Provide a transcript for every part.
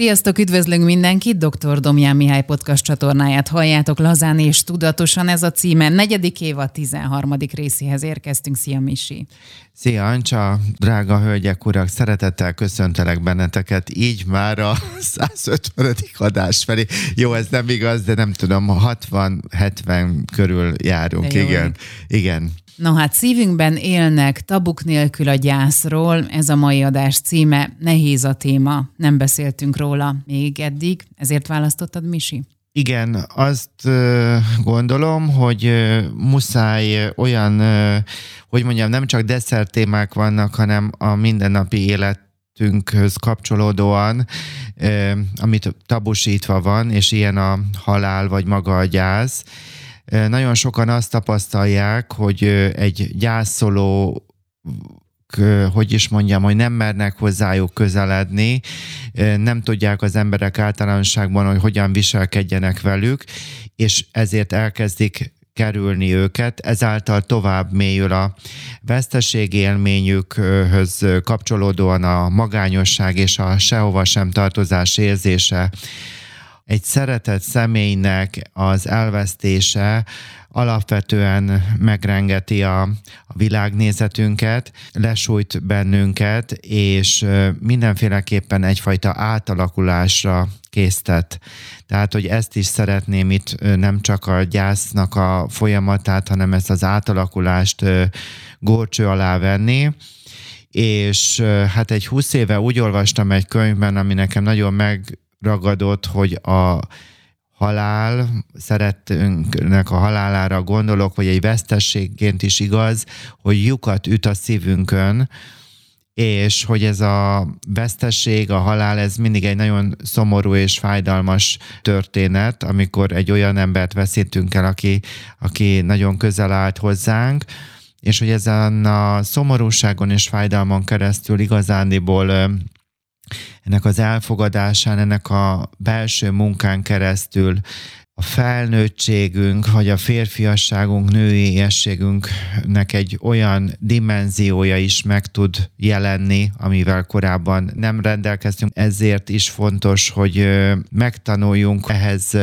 Sziasztok, üdvözlünk mindenkit! Dr. Domján Mihály podcast csatornáját halljátok lazán és tudatosan, ez a címe. 4. évad 13. részéhez érkeztünk. Szia, Misi! Szia, Ancsa! Drága hölgyek, urak! Szeretettel köszöntelek benneteket így már a 150. adás felé. Jó, ez nem igaz, de nem tudom, 60-70 körül járunk. Igen. Na hát, szívünkben élnek tabuk nélkül a gyászról, ez a mai adás címe. Nehéz a téma, nem beszéltünk róla még eddig, ezért választottad, Misi? Igen, azt gondolom, hogy muszáj olyan, hogy mondjam, nem csak desszert témák vannak, hanem a mindennapi életünkhöz kapcsolódóan, amit tabusítva van, és ilyen a halál vagy maga a gyász. Nagyon sokan azt tapasztalják, hogy egy gyászoló, hogy nem mernek hozzájuk közeledni, nem tudják az emberek általánosságban, hogy hogyan viselkedjenek velük, és ezért elkezdik kerülni őket, ezáltal tovább mélyül a veszteség élményükhöz kapcsolódóan a magányosság és a sehova sem tartozás érzése. Egy szeretett személynek az elvesztése alapvetően megrengeti a világnézetünket, lesújt bennünket, és mindenféleképpen egyfajta átalakulásra késztet. Tehát, hogy ezt is szeretném itt, nem csak a gyásznak a folyamatát, hanem ezt az átalakulást górcső alá venni. És hát egy 20 éve úgy olvastam egy könyvben, ami nekem nagyon megragadott, hogy a halál, szeretünknek a halálára gondolok, vagy egy vesztességként is igaz, hogy lyukat üt a szívünkön, és hogy ez a veszteség, a halál, ez mindig egy nagyon szomorú és fájdalmas történet, amikor egy olyan embert veszítünk el, aki nagyon közel állt hozzánk, és hogy ezen a szomorúságon és fájdalmon keresztül igazándiból ennek az elfogadásán, ennek a belső munkán keresztül a felnőttségünk, vagy a férfiasságunk, nőiességünknek egy olyan dimenziója is meg tud jelenni, amivel korábban nem rendelkeztünk. Ezért is fontos, hogy megtanuljunk ehhez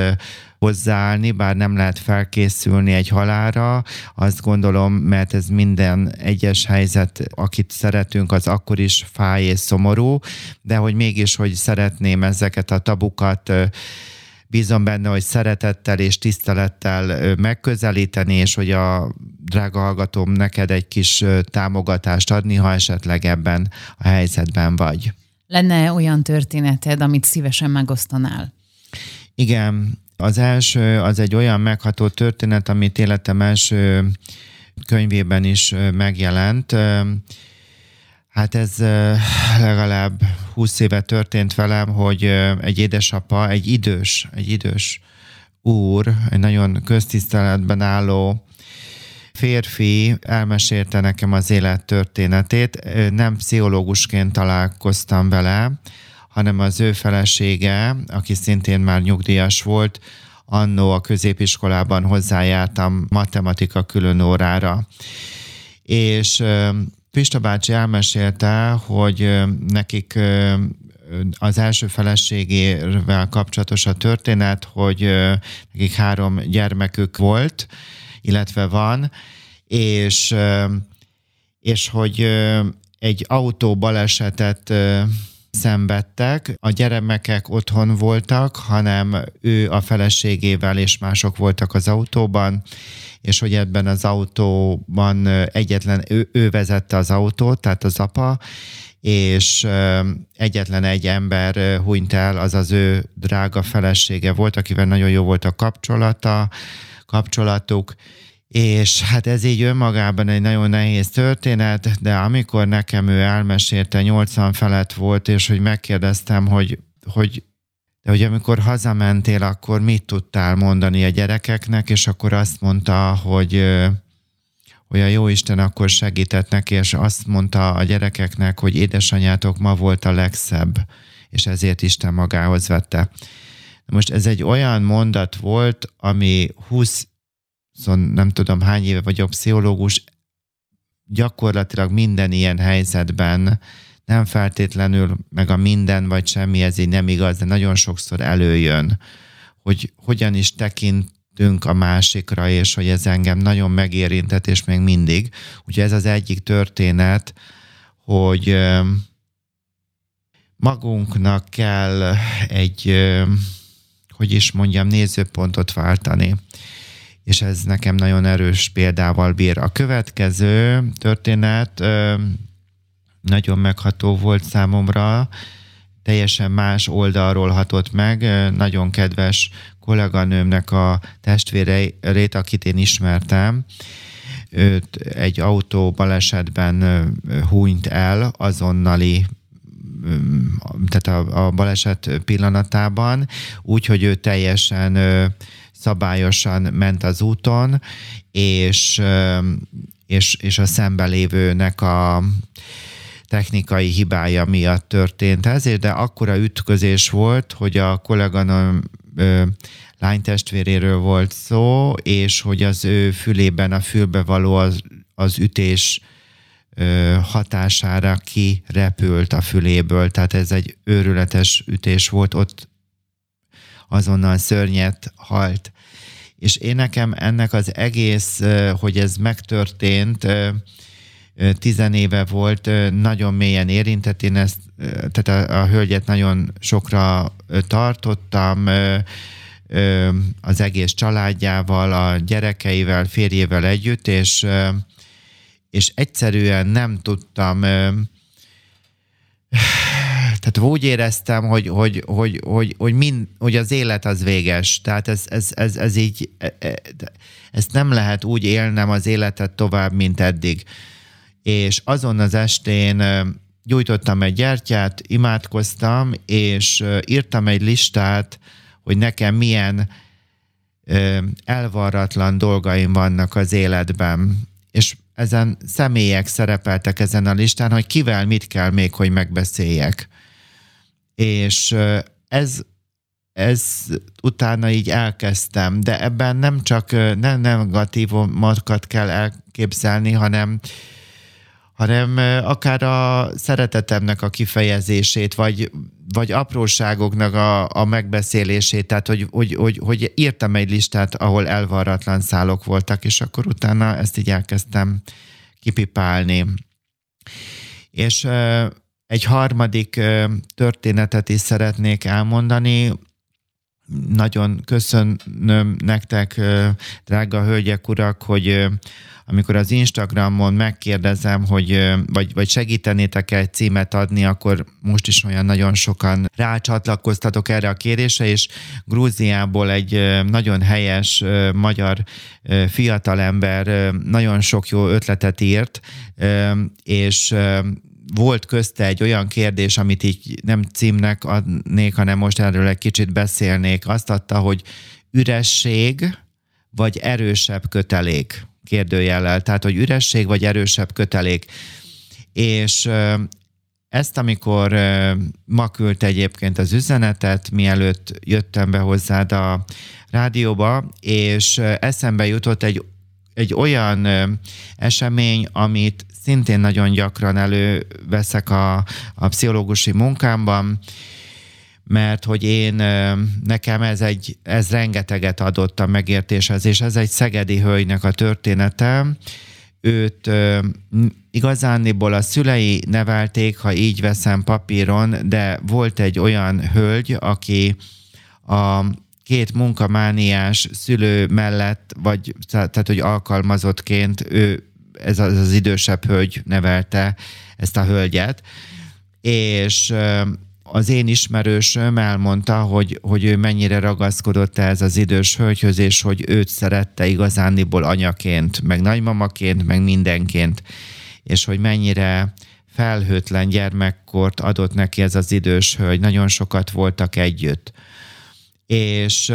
hozzáállni, bár nem lehet felkészülni egy halálra, azt gondolom, mert ez minden egyes helyzet, akit szeretünk, az akkor is fáj és szomorú, de hogy mégis, hogy szeretném ezeket a tabukat, bízom benne, hogy szeretettel és tisztelettel megközelíteni, és hogy a drága hallgatóm neked egy kis támogatást adni, ha esetleg ebben a helyzetben vagy. Lenne olyan történeted, amit szívesen megosztanál? Igen, az első, az egy olyan megható történet, amit életem első könyvében is megjelent. Hát ez legalább 20 éve történt velem, hogy egy édesapa, egy idős úr, egy nagyon köztiszteletben álló férfi elmesélte nekem az élet történetét. Nem pszichológusként találkoztam vele, hanem az ő felesége, aki szintén már nyugdíjas volt, annó a középiskolában hozzájártam matematika különórára. És Pista bácsi elmesélte, hogy nekik az első feleségével kapcsolatos a történet, hogy nekik 3 gyermekük volt, illetve van, és hogy egy autóbalesetet szenvedtek. A gyermekek otthon voltak, hanem ő a feleségével és mások voltak az autóban, és hogy ebben az autóban egyetlen ő vezette az autót, tehát az apa, és egyetlen egy ember hunyt el, az az ő drága felesége volt, akivel nagyon jó volt a kapcsolatuk, és hát ez így önmagában egy nagyon nehéz történet, de amikor nekem ő elmesélte, 80 felett volt, és hogy megkérdeztem, hogy amikor hazamentél, akkor mit tudtál mondani a gyerekeknek, és akkor azt mondta, hogy a Jóisten akkor segített neki, és azt mondta a gyerekeknek, hogy édesanyátok ma volt a legszebb, és ezért Isten magához vette. Most ez egy olyan mondat volt, ami 20, szóval nem tudom hány éve vagyok pszichológus, gyakorlatilag minden ilyen helyzetben nem feltétlenül, meg a minden vagy semmi, ez így nem igaz, de nagyon sokszor előjön, hogy hogyan is tekintünk a másikra, és hogy ez engem nagyon megérintett, és még mindig. Ugye ez az egyik történet, hogy magunknak kell egy, hogy is mondjam, nézőpontot váltani. És ez nekem nagyon erős példával bír. A következő történet nagyon megható volt számomra, teljesen más oldalról hatott meg. Nagyon kedves kolléganőmnek a testvérét, akit én ismertem, őt egy autóbalesetben hunyt el azonnali, tehát a baleset pillanatában, úgyhogy ő teljesen szabályosan ment az úton, és a szembelévőnek a technikai hibája miatt történt ez, de akkora ütközés volt, hogy a kolléganőm lánytestvéréről volt szó, és hogy az ő fülében a fülbe való az ütés hatására kirepült a füléből, tehát ez egy őrületes ütés volt, ott azonnal szörnyet halt. És én nekem ennek az egész, hogy ez megtörtént, 10 éve volt, nagyon mélyen érintett, én ezt, tehát a hölgyet nagyon sokra tartottam, az egész családjával, a gyerekeivel, férjével együtt, és egyszerűen nem tudtam, tehát úgy éreztem, hogy az élet az véges. Tehát ez így, ezt nem lehet úgy élnem az életet tovább, mint eddig. És azon az estén gyújtottam egy gyertyát, imádkoztam, és írtam egy listát, hogy nekem milyen elvarratlan dolgaim vannak az életben. És ezen személyek szerepeltek ezen a listán, hogy kivel mit kell még, hogy megbeszéljek. És ez utána így elkezdtem, de ebben nem csak nem negatívumokat kell elképzelni, hanem akár a szeretetemnek a kifejezését, vagy apróságoknak a megbeszélését, tehát hogy írtam egy listát, ahol elvarratlan szálok voltak, és akkor utána ezt így elkezdtem kipipálni. És egy harmadik történetet is szeretnék elmondani. Nagyon köszönöm nektek, drága hölgyek, urak, hogy amikor az Instagramon megkérdezem, hogy vagy segítenétek egy címet adni, akkor most is olyan nagyon sokan rácsatlakoztatok erre a kérésre, és Grúziából egy nagyon helyes magyar fiatalember nagyon sok jó ötletet írt, és volt közte egy olyan kérdés, amit így nem címnek adnék, hanem most erről egy kicsit beszélnék. Azt adta, hogy üresség vagy erősebb kötelék kérdőjellel. Tehát, hogy üresség vagy erősebb kötelék. És ezt, amikor ma küldte egyébként az üzenetet, mielőtt jöttem be hozzád a rádióba, és eszembe jutott egy olyan esemény, amit szintén nagyon gyakran előveszek a pszichológusi munkámban, mert hogy nekem ez rengeteget adott a megértéshez, és ez egy szegedi hölgynek a története. Őt igazániból a szülei nevelték, ha így veszem papíron, de volt egy olyan hölgy, aki a két munkamániás szülő mellett, vagy tehát, hogy alkalmazottként ez az idősebb hölgy nevelte ezt a hölgyet, és az én ismerősöm elmondta, hogy ő mennyire ragaszkodott ez az idős hölgyhöz, és hogy őt szerette igazániból anyaként, meg nagymamaként, meg mindenként, és hogy mennyire felhőtlen gyermekkort adott neki ez az idős hölgy. Nagyon sokat voltak együtt. És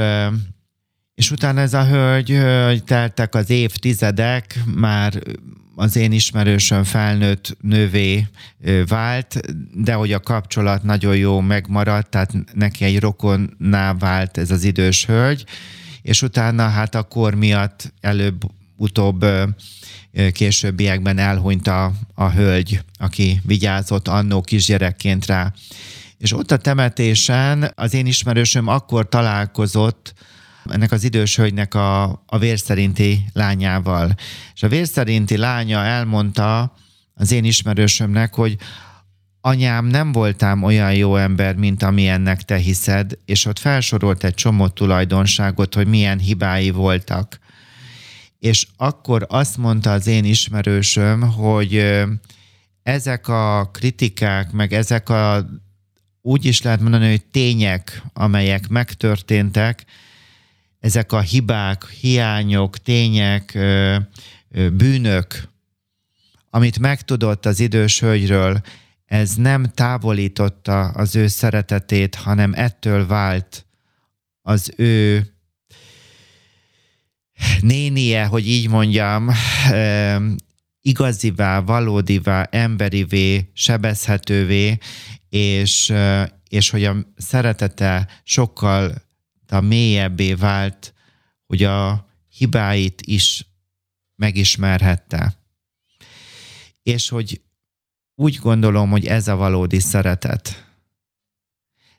utána ez a hölgy, hogy teltek az évtizedek, már az én ismerősöm felnőtt nővé vált, de hogy a kapcsolat nagyon jó megmaradt, tehát neki egy rokonná vált ez az idős hőgy, és utána hát a kor miatt előbb utóbb későbbiekben elhunyt a hölgy, aki vigyázott annó kisgyerekként rá. És ott a temetésen az én ismerősöm akkor találkozott ennek az idős hölgynek a vérszerinti lányával. És a vérszerinti lánya elmondta az én ismerősömnek, hogy anyám, nem voltám olyan jó ember, mint amilyennek te hiszed, és ott felsorolt egy csomó tulajdonságot, hogy milyen hibái voltak. És akkor azt mondta az én ismerősöm, hogy ezek a kritikák, meg ezek a, úgy is lehet mondani, hogy tények, amelyek megtörténtek, ezek a hibák, hiányok, tények, bűnök, amit megtudott az idős hölgyről, ez nem távolította az ő szeretetét, hanem ettől vált az ő nénie, hogy így mondjam, igazivá, valódivá, emberivé, sebezhetővé, és hogy a szeretete sokkal mélyebbé vált, hogy a hibáit is megismerhette. És hogy úgy gondolom, hogy ez a valódi szeretet.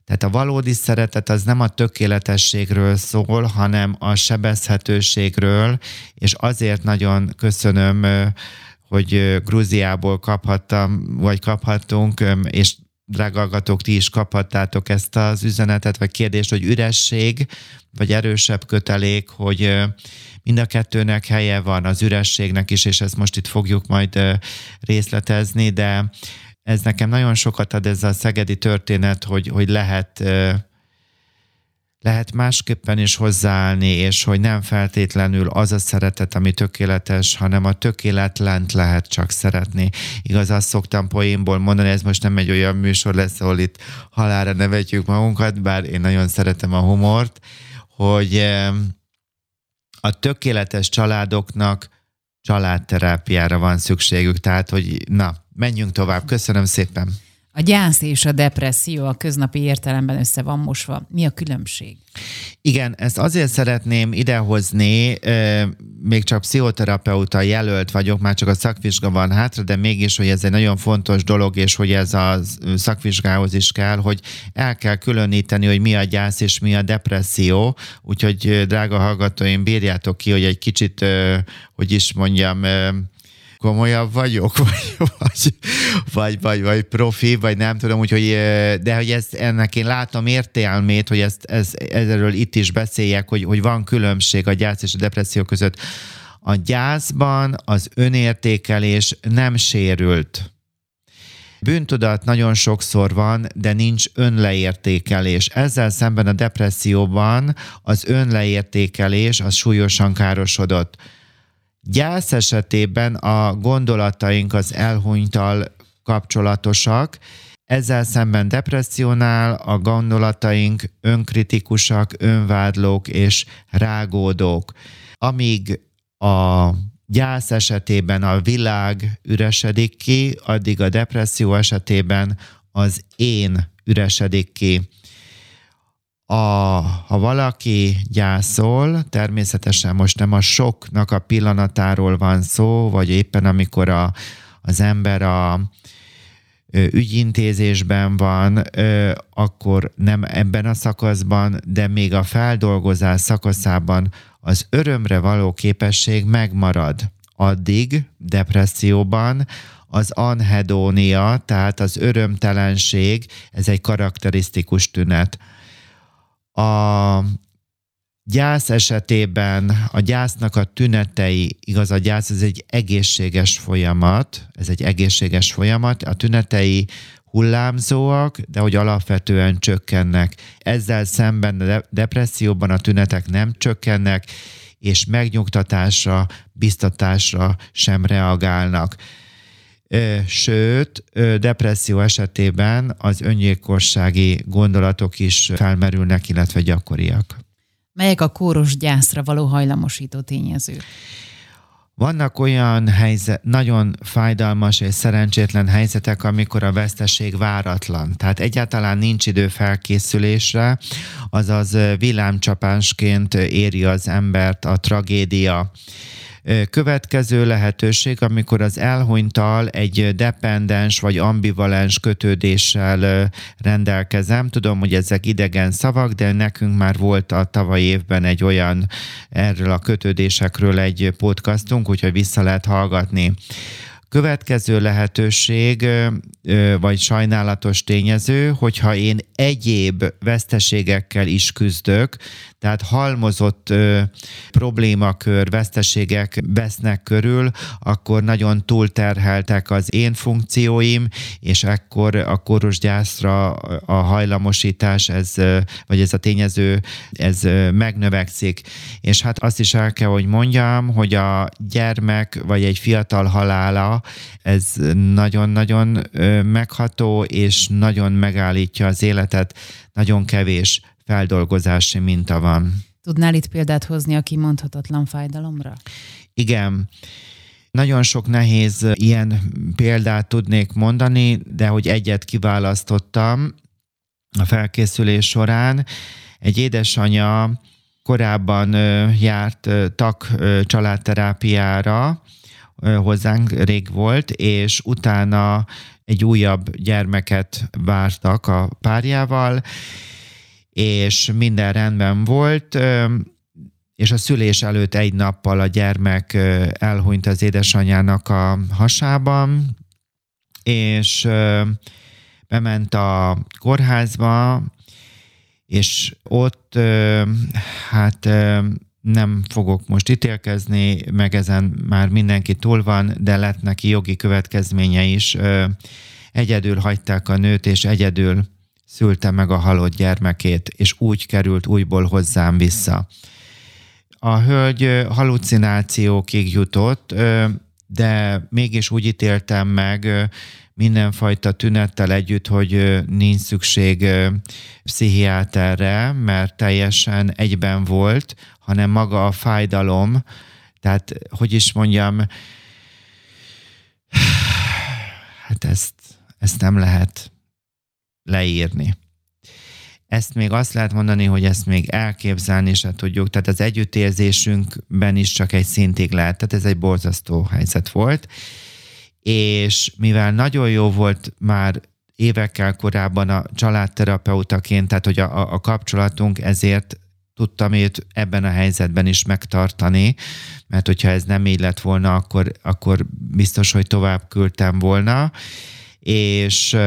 Tehát a valódi szeretet az nem a tökéletességről szól, hanem a sebezhetőségről, és azért nagyon köszönöm, hogy Grúziából kaphattunk, és drága hallgatók, ti is kaphattátok ezt az üzenetet, vagy kérdést, hogy üresség, vagy erősebb kötelék, hogy mind a kettőnek helye van, az ürességnek is, és ezt most itt fogjuk majd részletezni, de ez nekem nagyon sokat ad, ez a szegedi történet, hogy lehet másképpen is hozzáállni, és hogy nem feltétlenül az a szeretet, ami tökéletes, hanem a tökéletlent lehet csak szeretni. Igaz, azt szoktam poénból mondani, ez most nem egy olyan műsor lesz, ahol itt halálra nevetjük magunkat, bár én nagyon szeretem a humort, hogy a tökéletes családoknak családterápiára van szükségük. Tehát, hogy menjünk tovább. Köszönöm szépen. A gyász és a depresszió a köznapi értelemben össze van mosva. Mi a különbség? Igen, ezt azért szeretném idehozni, még csak pszichoterapeuta jelölt vagyok, már csak a szakvizsga van hátra, de mégis, hogy ez egy nagyon fontos dolog, és hogy ez a szakvizsgához is kell, hogy el kell különíteni, hogy mi a gyász és mi a depresszió. Úgyhogy, drága hallgatóim, bírjátok ki, hogy egy kicsit, hogy is mondjam, komolyabb vagyok, vagy profi, vagy nem tudom, úgyhogy, de hogy ennek én látom értelmét, hogy erről itt is beszéljek, hogy van különbség a gyász és a depresszió között. A gyászban az önértékelés nem sérült. Bűntudat nagyon sokszor van, de nincs önleértékelés. Ezzel szemben a depresszióban az önleértékelés az súlyosan károsodott. Gyász esetében a gondolataink az elhunyttal kapcsolatosak, ezzel szemben depressziónál a gondolataink önkritikusak, önvádlók és rágódók. Amíg a gyász esetében a világ üresedik ki, addig a depresszió esetében az én üresedik ki. Ha valaki gyászol, természetesen most nem a soknak a pillanatáról van szó, vagy éppen amikor az ember ügyintézésben van, akkor nem ebben a szakaszban, de még a feldolgozás szakaszában az örömre való képesség megmarad. Addig depresszióban az anhedónia, tehát az örömtelenség, ez egy karakterisztikus tünet. A gyász esetében a gyásznak a tünetei, igaz, a gyász ez egy egészséges folyamat, a tünetei hullámzóak, de hogy alapvetően csökkennek. Ezzel szemben a depresszióban a tünetek nem csökkennek, és megnyugtatásra, biztatásra sem reagálnak. Sőt, depresszió esetében az öngyilkossági gondolatok is felmerülnek, illetve gyakoriak. Melyek a kóros gyászra való hajlamosító tényezők? Vannak olyan helyzet, nagyon fájdalmas és szerencsétlen helyzetek, amikor a veszteség váratlan. Tehát egyáltalán nincs idő felkészülésre, azaz villámcsapásként éri az embert a tragédia. Következő lehetőség, amikor az elhunytal egy dependens vagy ambivalens kötődéssel rendelkezem. Tudom, hogy ezek idegen szavak, de nekünk már volt a tavalyi évben egy olyan erről a kötődésekről egy podcastunk, úgyhogy vissza lehet hallgatni. Következő lehetőség, vagy sajnálatos tényező, hogyha én egyéb veszteségekkel is küzdök, tehát halmozott problémakör, veszteségek vesznek körül, akkor nagyon túlterheltek az én funkcióim, és ekkor a kórusgyászra a hajlamosítás, ez a tényező, ez megnövekszik. És hát azt is el kell, hogy mondjam, hogy a gyermek vagy egy fiatal halála, ez nagyon-nagyon megható, és nagyon megállítja az életet. Nagyon kevés feldolgozási minta van. Tudnál itt példát hozni a kimondhatatlan fájdalomra? Igen. Nagyon sok nehéz ilyen példát tudnék mondani, de hogy egyet kiválasztottam a felkészülés során. Egy édesanyja korábban járt TAK családterápiára, hozzánk rég volt, és utána egy újabb gyermeket vártak a párjával, és minden rendben volt, és a szülés előtt egy nappal a gyermek elhunyt az édesanyjának a hasában, és bement a kórházba, és ott nem fogok most ítélkezni, meg ezen már mindenki túl van, de lett neki jogi következménye is. Egyedül hagyták a nőt, és egyedül szülte meg a halott gyermekét, és úgy került újból hozzám vissza. A hölgy halucinációkig jutott, de mégis úgy ítéltem meg mindenfajta tünettel együtt, hogy nincs szükség pszichiáterre, mert teljesen egyben volt, hanem maga a fájdalom, tehát hogy is mondjam, hát ezt nem lehet leírni. Ezt még azt lehet mondani, hogy ezt még elképzelni se tudjuk, tehát az együttérzésünkben is csak egy szintig lehet, tehát ez egy borzasztó helyzet volt, és mivel nagyon jó volt már évekkel korábban a családterapeutaként, tehát hogy a kapcsolatunk, ezért tudtam őt ebben a helyzetben is megtartani, mert hogyha ez nem így lett volna, akkor biztos, hogy tovább küldtem volna, és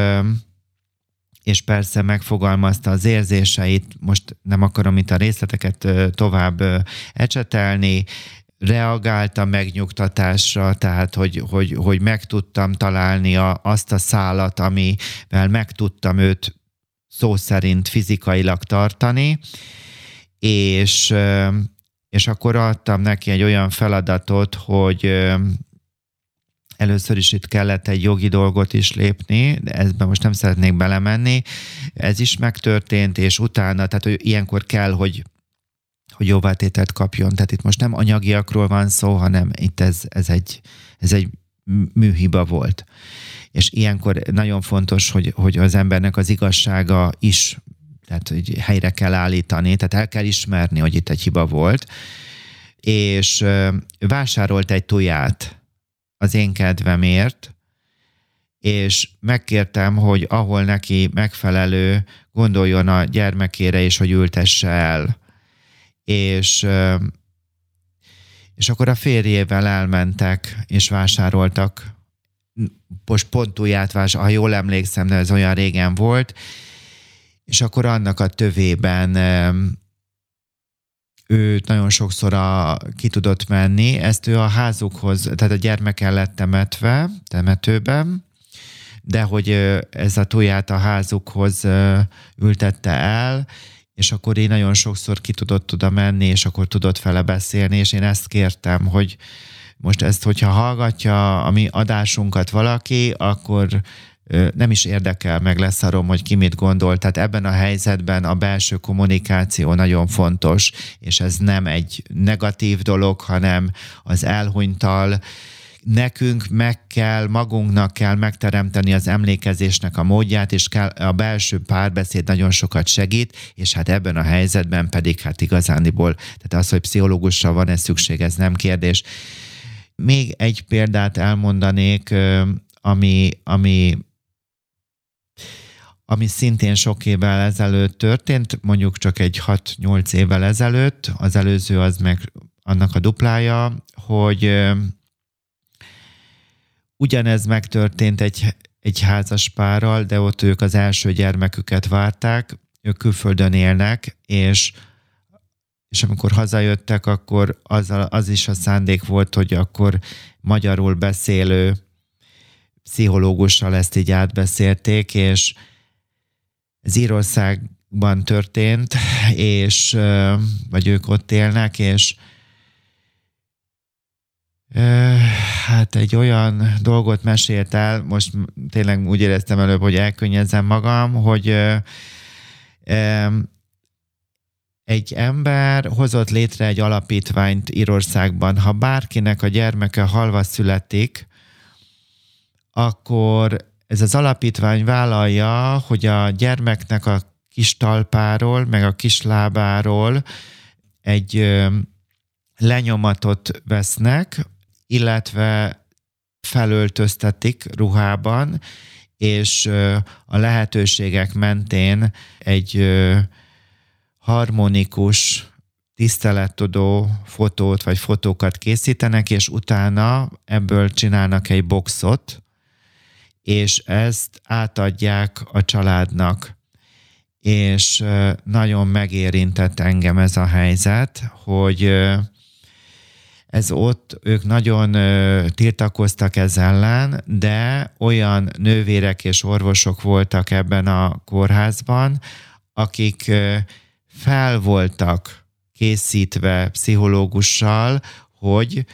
persze megfogalmazta az érzéseit, most nem akarom itt a részleteket tovább ecsetelni, reagált a megnyugtatásra, tehát hogy meg tudtam találni azt a szálat, amivel meg tudtam őt szó szerint fizikailag tartani, és akkor adtam neki egy olyan feladatot, hogy először is itt kellett egy jogi dolgot is lépni, de ebben most nem szeretnék belemenni. Ez is megtörtént, és utána, tehát hogy ilyenkor kell, hogy jóvátételt kapjon. Tehát itt most nem anyagiakról van szó, hanem itt ez egy műhiba volt. És ilyenkor nagyon fontos, hogy az embernek az igazsága is, tehát hogy helyre kell állítani, tehát el kell ismerni, hogy itt egy hiba volt. És vásárolt egy toját az én kedvemért, és megkértem, hogy ahol neki megfelelő, gondoljon a gyermekére, és hogy ültesse el. És akkor a férjével elmentek, és vásároltak. Most pont újját vásároltak, ha jól emlékszem, de ez olyan régen volt. És akkor annak a tövében ő nagyon sokszor ki tudott menni. Ezt ő a házukhoz, tehát a gyermekkel lett temetve, temetőben, de hogy ez a toját a házukhoz ültette el, és akkor én nagyon sokszor ki tudott oda menni, és akkor tudott vele beszélni, és én ezt kértem, hogy most ezt, hogyha hallgatja a mi adásunkat valaki, akkor nem is érdekel, meg leszarom, hogy ki mit gondol. Tehát ebben a helyzetben a belső kommunikáció nagyon fontos, és ez nem egy negatív dolog, hanem az elhunytal nekünk magunknak kell megteremteni az emlékezésnek a módját, és a belső párbeszéd nagyon sokat segít, és hát ebben a helyzetben pedig hát igazándiból, tehát az, hogy pszichológusra van-e szükség, ez nem kérdés. Még egy példát elmondanék, ami szintén sok évvel ezelőtt történt, mondjuk csak egy 6-8 évvel ezelőtt, az előző az meg annak a duplája, hogy ugyanez megtörtént egy házaspárral, de ott ők az első gyermeküket várták, ők külföldön élnek, és amikor hazajöttek, akkor az is a szándék volt, hogy akkor magyarul beszélő pszichológussal ezt így átbeszélték, és ez Írországban történt, és vagy ők ott élnek, és hát egy olyan dolgot mesélt el, most tényleg úgy éreztem előbb, hogy elkönnyezzem magam, hogy egy ember hozott létre egy alapítványt Írországban. Ha bárkinek a gyermeke halva születik, akkor ez az alapítvány vállalja, hogy a gyermeknek a kis talpáról, meg a kis lábáról egy lenyomatot vesznek, illetve felöltöztetik ruhában, és a lehetőségek mentén egy harmonikus, tisztelettudó fotót vagy fotókat készítenek, és utána ebből csinálnak egy boxot, és ezt átadják a családnak. És nagyon megérintett engem ez a helyzet, hogy ez ott, ők nagyon tiltakoztak ez ellen, de olyan nővérek és orvosok voltak ebben a kórházban, akik fel voltak készítve pszichológussal, hogy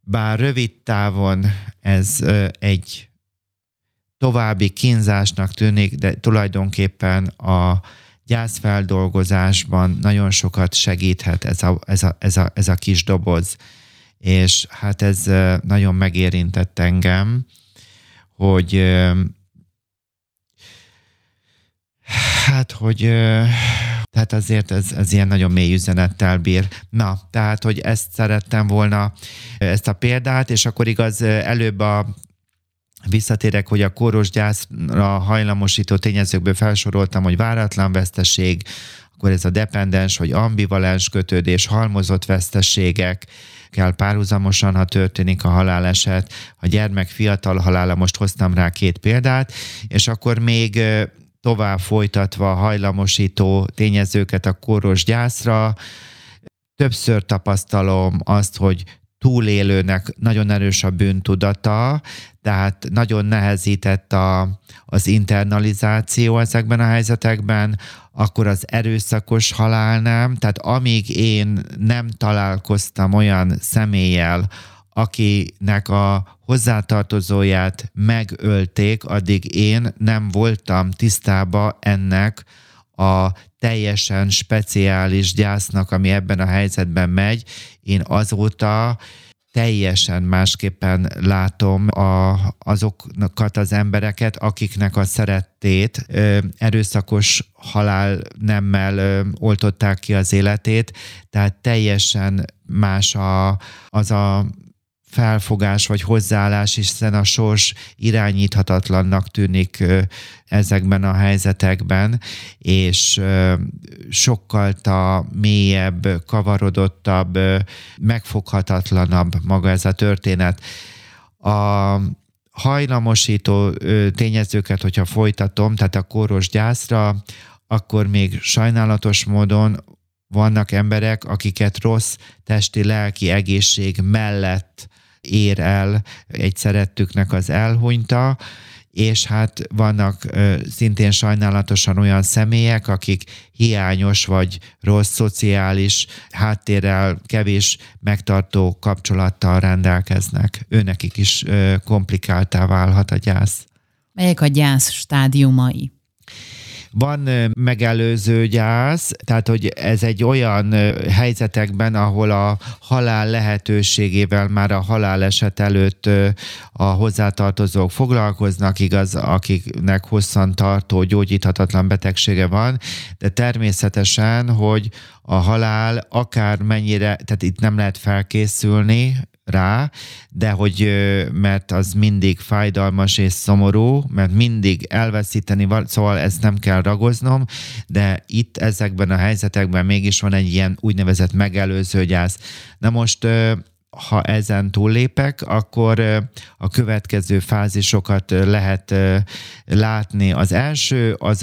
bár rövid távon ez egy további kínzásnak tűnik, de tulajdonképpen a gyászfeldolgozásban nagyon sokat segíthet ez a kis doboz. És hát ez nagyon megérintett engem, hogy hát, hogy tehát azért ez ilyen nagyon mély üzenettel bír. Na, tehát, hogy ezt szerettem volna, ezt a példát, és akkor igaz, előbb visszatérek, hogy a kóros gyászra hajlamosító tényezőkből felsoroltam, hogy váratlan veszteség, akkor ez a dependens vagy ambivalens kötődés, halmozott veszteségek kell párhuzamosan, ha történik a haláleset, a gyermek fiatal halála, most hoztam rá 2 példát, és akkor még tovább folytatva a hajlamosító tényezőket a kóros gyászra, többször tapasztalom azt, hogy túlélőnek nagyon erős a bűntudata, tehát nagyon nehezített az internalizáció ezekben a helyzetekben, akkor az erőszakos halál nem, tehát amíg én nem találkoztam olyan személlyel, akinek a hozzátartozóját megölték, addig én nem voltam tisztába ennek a teljesen speciális gyásznak, ami ebben a helyzetben megy. Én azóta teljesen másképpen látom azokat az embereket, akiknek a szerettét erőszakos halál nemmel oltották ki az életét, tehát teljesen más az a felfogás vagy hozzáállás, hiszen a sors irányíthatatlannak tűnik ezekben a helyzetekben, és sokkal mélyebb, kavarodottabb, megfoghatatlanabb maga ez a történet. A hajlamosító tényezőket, hogyha folytatom, tehát a kóros gyászra, akkor még sajnálatos módon vannak emberek, akiket rossz testi-lelki egészség mellett ér el egy szerettüknek az elhunyta, és hát vannak szintén sajnálatosan olyan személyek, akik hiányos vagy rossz szociális háttérrel, kevés megtartó kapcsolattal rendelkeznek. Őnekik is komplikáltá válhat a gyász. Melyek a gyász stádiumai? Van megelőző gyász, tehát hogy ez egy olyan helyzetekben, ahol a halál lehetőségével már a haláleset előtt a hozzátartozók foglalkoznak, igaz, akiknek hosszan tartó gyógyíthatatlan betegsége van, de természetesen, hogy a halál akármennyire, tehát itt nem lehet felkészülni rá, de hogy mert az mindig fájdalmas és szomorú, mert mindig elveszíteni, szóval ezt nem kell ragoznom, de itt ezekben a helyzetekben mégis van egy ilyen úgynevezett megelőző gyász. Na most, ha ezen túllépek, akkor a következő fázisokat lehet látni. Az első az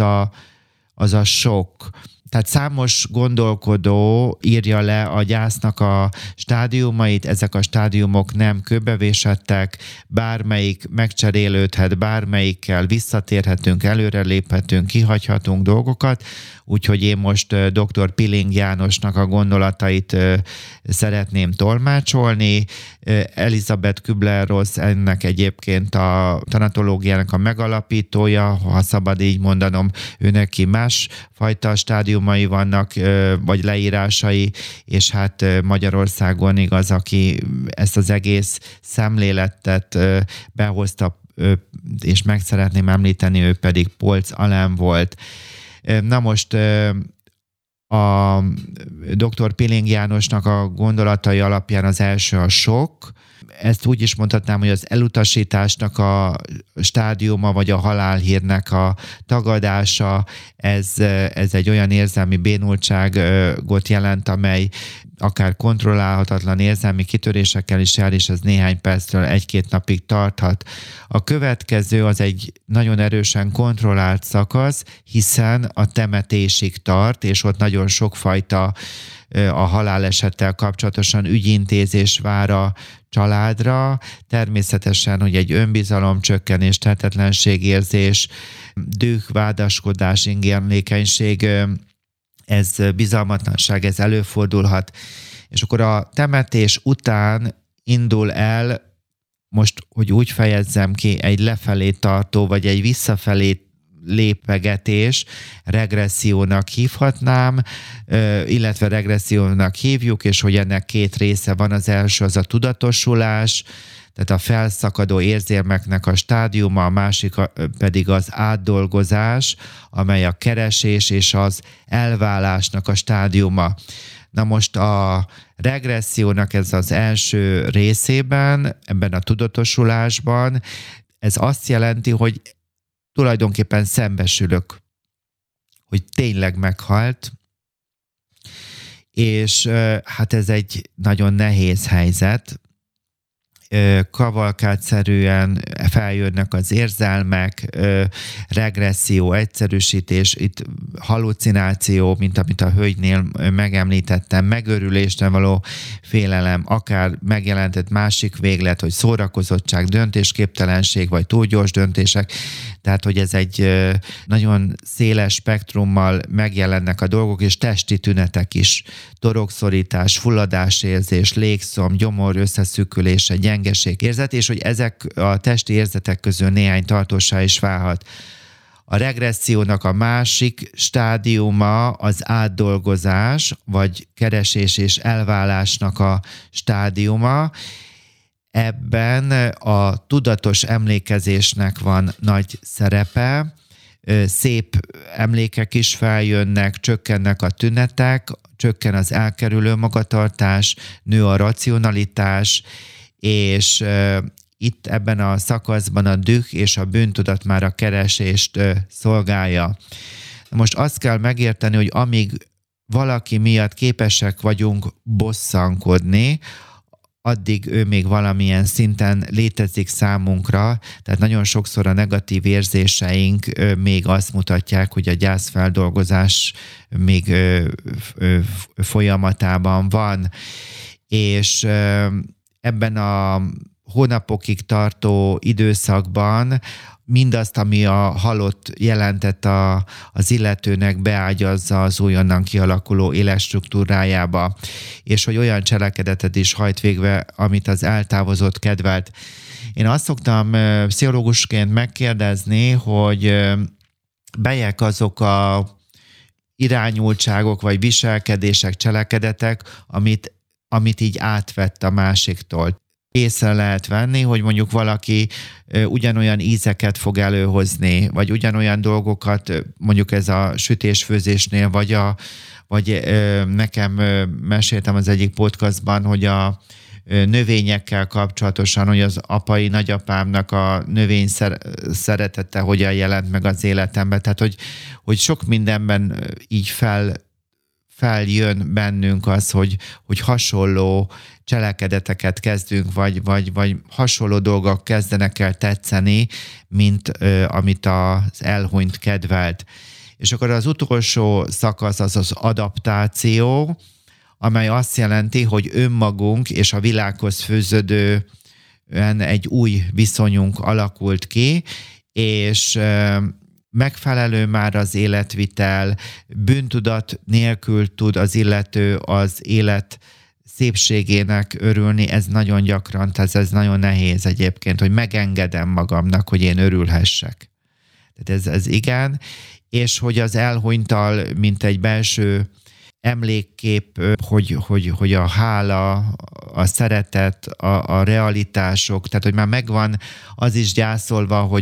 a sok. Tehát számos gondolkodó írja le a gyásznak a stádiumait, ezek a stádiumok nem kőbevésettek, bármelyik megcserélődhet, bármelyikkel visszatérhetünk, előreléphetünk, kihagyhatunk dolgokat, úgyhogy én most dr. Pilling Jánosnak a gondolatait szeretném tolmácsolni. Elizabeth Kübler-Ross ennek egyébként a tanatológiának a megalapítója, ha szabad így mondanom, őneki másfajta stádiumai vannak, vagy leírásai, és hát Magyarországon igaz, aki ezt az egész szemléletet behozta, és meg szeretném említeni, ő pedig Polc Alán volt. Na most a dr. Pilling Jánosnak a gondolatai alapján az első a sok. Ezt úgy is mondhatnám, hogy az elutasításnak a stádiuma, vagy a halálhírnek a tagadása, ez egy olyan érzelmi bénultságot jelent, amely akár kontrollálhatatlan érzelmi kitörésekkel is jár, és ez néhány perctől egy-két napig tarthat. A következő az egy nagyon erősen kontrollált szakasz, hiszen a temetésig tart, és ott nagyon sokfajta a halálesettel kapcsolatosan ügyintézés vár a családra, természetesen, hogy egy önbizalomcsökkenés, tehetetlenségérzés, düh, vádaskodás, ingérlékenység, ez bizalmatlanság, ez előfordulhat. És akkor a temetés után indul el, most, hogy úgy fejezzem ki, egy lefelé tartó, vagy egy visszafelé lépegetés, regressziónak hívhatnám, illetve regressziónak hívjuk, és hogy ennek két része van, az első az a tudatosulás, tehát a felszakadó érzelmeknek a stádiuma, a másik pedig az átdolgozás, amely a keresés és az elválásnak a stádiuma. Na most a regressziónak ez az első részében, ebben a tudatosulásban, ez azt jelenti, hogy tulajdonképpen szembesülök, hogy tényleg meghalt, és hát ez egy nagyon nehéz helyzet. Kavalkádszerűen feljönnek az érzelmek, regresszió, egyszerűsítés, itt hallucináció, mint amit a hölgynél megemlítettem, megörülésten való félelem, akár megjelentett másik véglet, hogy szórakozottság, döntésképtelenség, vagy túl gyors döntések, tehát hogy ez egy nagyon széles spektrummal megjelennek a dolgok, és testi tünetek is, torokszorítás, fulladásérzés, légszom, gyomor összeszűkülése, gyengeségérzet, és hogy ezek a testi érzetek közül néhány tartósá is válhat. A regressziónak a másik stádiuma az átdolgozás, vagy keresés és elválásnak a stádiuma. Ebben a tudatos emlékezésnek van nagy szerepe. Szép emlékek is feljönnek, csökkennek a tünetek, csökken az elkerülő magatartás, nő a racionalitás, és itt ebben a szakaszban a düh és a bűntudat már a keresést szolgálja. Most azt kell megérteni, hogy amíg valaki miatt képesek vagyunk bosszankodni, addig ő még valamilyen szinten létezik számunkra, tehát nagyon sokszor a negatív érzéseink még azt mutatják, hogy a gyászfeldolgozás még folyamatában van, és ebben a hónapokig tartó időszakban mindazt, ami a halott jelentett az illetőnek, beágyazza az újonnan kialakuló életstruktúrájába, és hogy olyan cselekedetet is hajt végre, amit az eltávozott kedvelt. Én azt szoktam pszichológusként megkérdezni, hogy melyek azok a irányultságok, vagy viselkedések, cselekedetek, amit így átvett a másiktól. Észre lehet venni, hogy mondjuk valaki ugyanolyan ízeket fog előhozni, vagy ugyanolyan dolgokat, mondjuk ez a sütésfőzésnél, vagy nekem meséltem az egyik podcastban, hogy a növényekkel kapcsolatosan, hogy az apai nagyapámnak a növény szeretete hogyan jelent meg az életemben. Tehát, hogy sok mindenben így feljön bennünk az, hogy hasonló cselekedeteket kezdünk, vagy hasonló dolgok kezdenek el tetszeni, mint amit az elhunyt kedvelt. És akkor az utolsó szakasz az adaptáció, amely azt jelenti, hogy önmagunk és a világhoz fűződően egy új viszonyunk alakult ki, és megfelelő már az életvitel, bűntudat nélkül tud az illető az élet szépségének örülni, ez nagyon gyakran, tehát ez nagyon nehéz egyébként, hogy megengedem magamnak, hogy én örülhessek. Tehát ez igen, és hogy az elhunytal, mint egy belső emlékkép, hogy a hála, a szeretet, a realitások, tehát hogy már megvan az is gyászolva,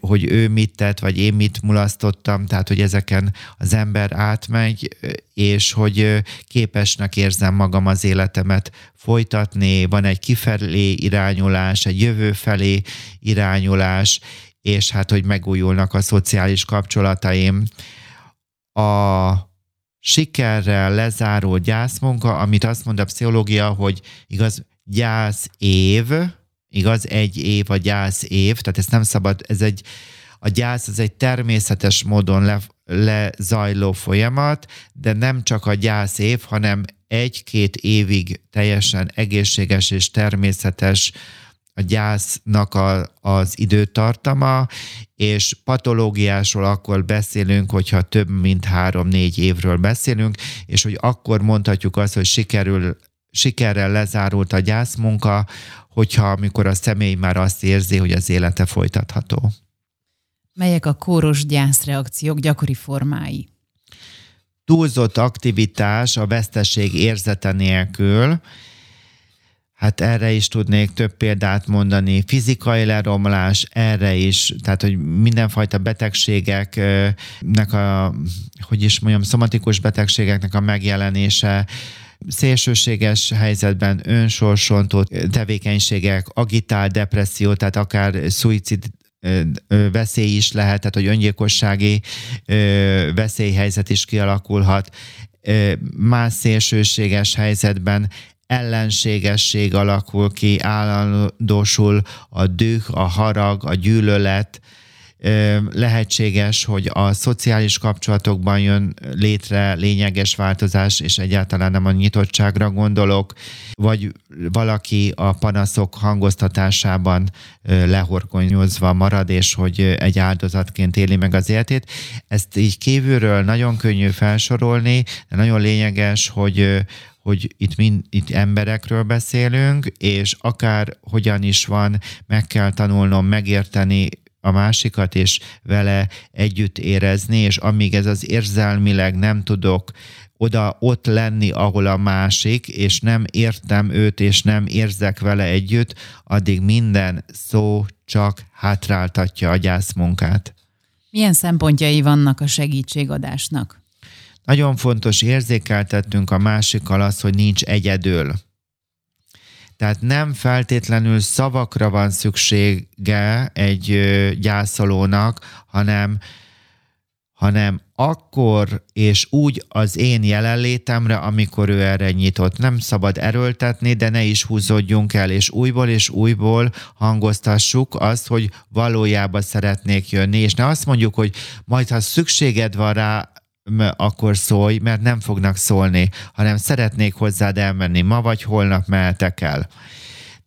hogy ő mit tett, vagy én mit mulasztottam, tehát hogy ezeken az ember átmegy, és hogy képesnek érzem magam az életemet folytatni, van egy kifelé irányulás, egy jövő felé irányulás, és hát hogy megújulnak a szociális kapcsolataim. A sikerrel lezáró gyászmunka, amit azt mond a pszichológia, hogy igaz gyászév, igaz egy év a gyászév, tehát ez nem szabad, a gyász az egy természetes módon lezajló folyamat, de nem csak a gyászév, hanem 1-2 évig teljesen egészséges és természetes a gyásznak az időtartama, és patológiásról akkor beszélünk, hogyha több mint 3-4 évről beszélünk, és hogy akkor mondhatjuk azt, hogy sikerrel lezárult a gyászmunka, hogyha amikor a személy már azt érzi, hogy az élete folytatható. Melyek a kóros gyászreakciók gyakori formái? Túlzott aktivitás a veszteség érzete nélkül. Hát erre is tudnék több példát mondani, fizikai leromlás, erre is, tehát hogy mindenfajta betegségeknek szomatikus betegségeknek a megjelenése, szélsőséges helyzetben önsorsontó tevékenységek, agitált depresszió, tehát akár szuicid veszély is lehet, tehát hogy öngyilkossági veszélyhelyzet is kialakulhat, más szélsőséges helyzetben ellenségesség alakul ki, állandósul a düh, a harag, a gyűlölet. Lehetséges, hogy a szociális kapcsolatokban jön létre lényeges változás, és egyáltalán nem a nyitottságra gondolok, vagy valaki a panaszok hangoztatásában lehorkonyozva marad, és hogy egy áldozatként éli meg az életét. Ezt így kívülről nagyon könnyű felsorolni, de nagyon lényeges, hogy itt emberekről beszélünk, és akár hogyan is van, meg kell tanulnom megérteni a másikat, és vele együtt érezni, és amíg ez az érzelmileg nem tudok ott lenni, ahol a másik, és nem értem őt, és nem érzek vele együtt, addig minden szó csak hátráltatja a gyászmunkát. Milyen szempontjai vannak a segítségadásnak? Nagyon fontos, érzékeltettünk a másikkal azt, hogy nincs egyedül. Tehát nem feltétlenül szavakra van szüksége egy gyászolónak, hanem akkor és úgy az én jelenlétemre, amikor ő erre nyitott. Nem szabad erőltetni, de ne is húzódjunk el, és újból hangoztassuk azt, hogy valójában szeretnék jönni, és ne azt mondjuk, hogy majd ha szükséged van rá, akkor szólj, mert nem fognak szólni, hanem szeretnék hozzád elmenni, ma vagy holnap mehetek el.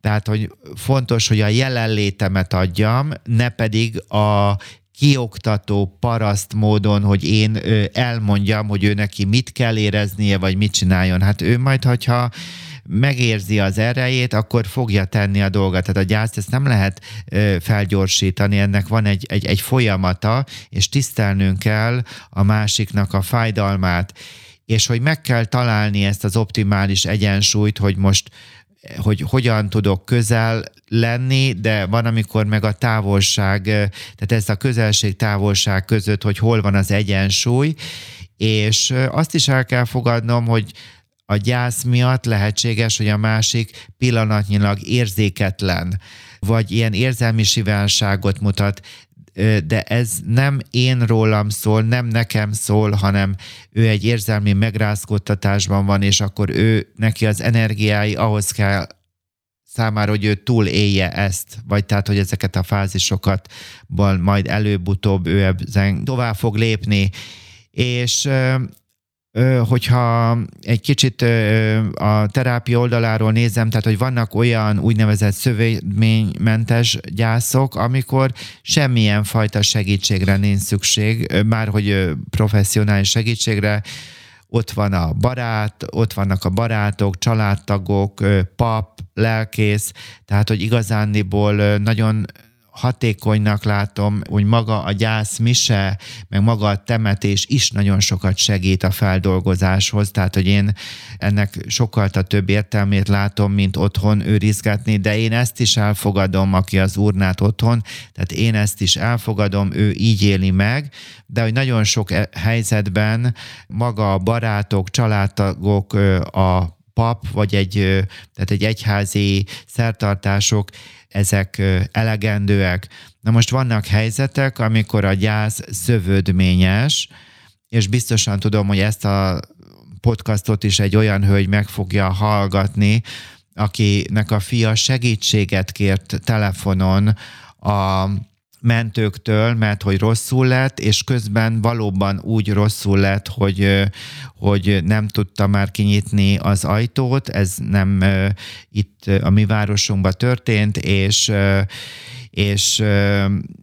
Tehát, hogy fontos, hogy a jelenlétemet adjam, ne pedig a kioktató paraszt módon, hogy én elmondjam, hogy ő neki mit kell éreznie, vagy mit csináljon. Hát ő majd, hogyha megérzi az erejét, akkor fogja tenni a dolgot. Tehát a gyászt ezt nem lehet felgyorsítani, ennek van egy folyamata, és tisztelnünk kell a másiknak a fájdalmát, és hogy meg kell találni ezt az optimális egyensúlyt, hogy most hogyan tudok közel lenni, de van, amikor meg a távolság, tehát ez a közelség-távolság között, hogy hol van az egyensúly, és azt is el kell fogadnom, hogy a gyász miatt lehetséges, hogy a másik pillanatnyilag érzéketlen, vagy ilyen érzelmi sivánságot mutat, de ez nem én rólam szól, nem nekem szól, hanem ő egy érzelmi megrázkódtatásban van, és akkor neki az energiái ahhoz kell számára, hogy ő túlélje ezt, vagy tehát, hogy ezeket a fázisokat majd előbb-utóbb ő ebben tovább fog lépni. És hogyha egy kicsit a terápia oldaláról nézem, tehát, hogy vannak olyan úgynevezett szövődménymentes gyászok, amikor semmilyen fajta segítségre nincs szükség, már hogy professzionális segítségre, ott van a barát, ott vannak a barátok, családtagok, pap, lelkész, tehát, hogy igazándiból nagyon hatékonynak látom, hogy maga a gyászmise, meg maga a temetés is nagyon sokat segít a feldolgozáshoz, tehát, hogy én ennek sokkal több értelmét látom, mint otthon őrizgetni, de én ezt is elfogadom, aki az urnát otthon, tehát én ezt is elfogadom, ő így éli meg, de hogy nagyon sok helyzetben maga a barátok, családtagok, a pap, vagy egy egyházi szertartások, ezek elegendőek. Na most vannak helyzetek, amikor a gyász szövődményes, és biztosan tudom, hogy ezt a podcastot is egy olyan hölgy meg fogja hallgatni, akinek a fia segítséget kért telefonon a mentőktől, mert hogy rosszul lett, és közben valóban úgy rosszul lett, hogy nem tudta már kinyitni az ajtót, ez nem itt a mi városunkban történt, és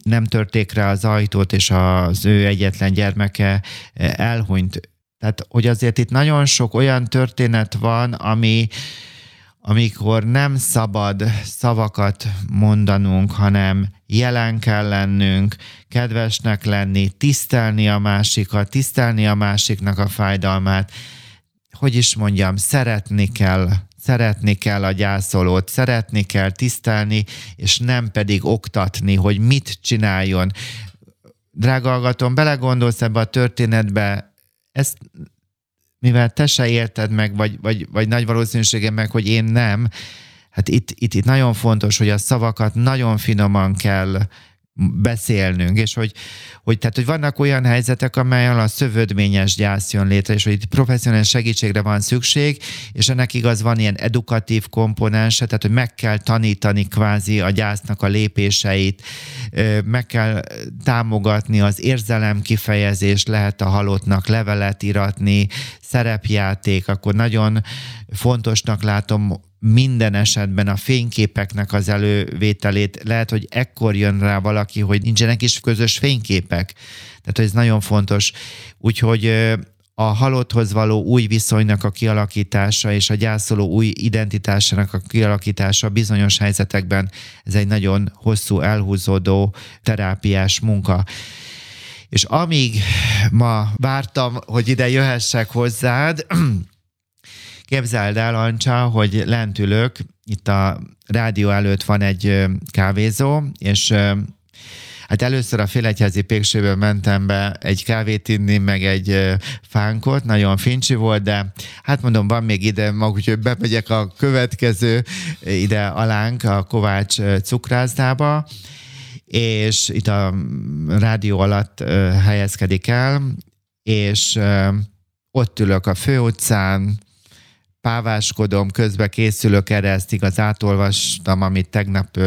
nem törték rá az ajtót, és az ő egyetlen gyermeke elhunyt. Tehát, hogy azért itt nagyon sok olyan történet van, amikor nem szabad szavakat mondanunk, hanem jelen kell lennünk, kedvesnek lenni, tisztelni a másikat, tisztelni a másiknak a fájdalmát. Hogy is mondjam, szeretni kell a gyászolót, szeretni kell tisztelni, és nem pedig oktatni, hogy mit csináljon. Drága hallgatom, belegondolsz ebbe a történetbe, ezt mivel te se érted meg, vagy nagy valószínűséggel meg, hogy én nem, hát itt nagyon fontos, hogy a szavakat nagyon finoman kell beszélnünk, és hogy vannak olyan helyzetek, amelyen a szövődményes gyász jön létre, és hogy itt professzionális segítségre van szükség, és ennek igaz van ilyen edukatív komponense, tehát hogy meg kell tanítani kvázi a gyásznak a lépéseit, meg kell támogatni az érzelem kifejezést, lehet a halottnak levelet iratni, szerepjáték, akkor nagyon fontosnak látom minden esetben a fényképeknek az elővételét. Lehet, hogy ekkor jön rá valaki, hogy nincsenek is közös fényképek. Tehát ez nagyon fontos. Úgyhogy a halotthoz való új viszonynak a kialakítása és a gyászoló új identitásának a kialakítása bizonyos helyzetekben ez egy nagyon hosszú, elhúzódó terápiás munka. És amíg ma vártam, hogy ide jöhessek hozzád, képzeld el, Ancsa, hogy lent ülök, itt a rádió előtt van egy kávézó, és hát először a Félegyházi Péksőből mentem be egy kávét inni, meg egy fánkot, nagyon fincsi volt, de hát mondom, van még ide mag, úgyhogy bemegyek a következő ide alánk, a Kovács cukrászdába, és itt a rádió alatt helyezkedik el, és ott ülök a főutcán, páváskodom, közben készülök erre, ezt igaz átolvastam, amit tegnap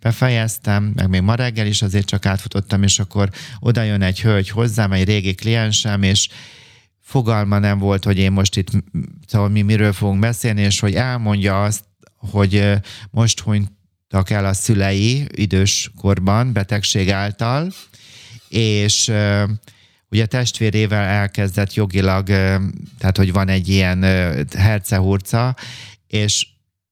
befejeztem, meg még ma reggel is azért csak átfutottam, és akkor oda jön egy hölgy hozzám, egy régi kliensem, és fogalma nem volt, hogy én most itt, szóval miről fogunk beszélni, és hogy elmondja azt, hogy most hunytak el a szülei időskorban, betegség által, és ugye a testvérével elkezdett jogilag, tehát hogy van egy ilyen hercehurca, és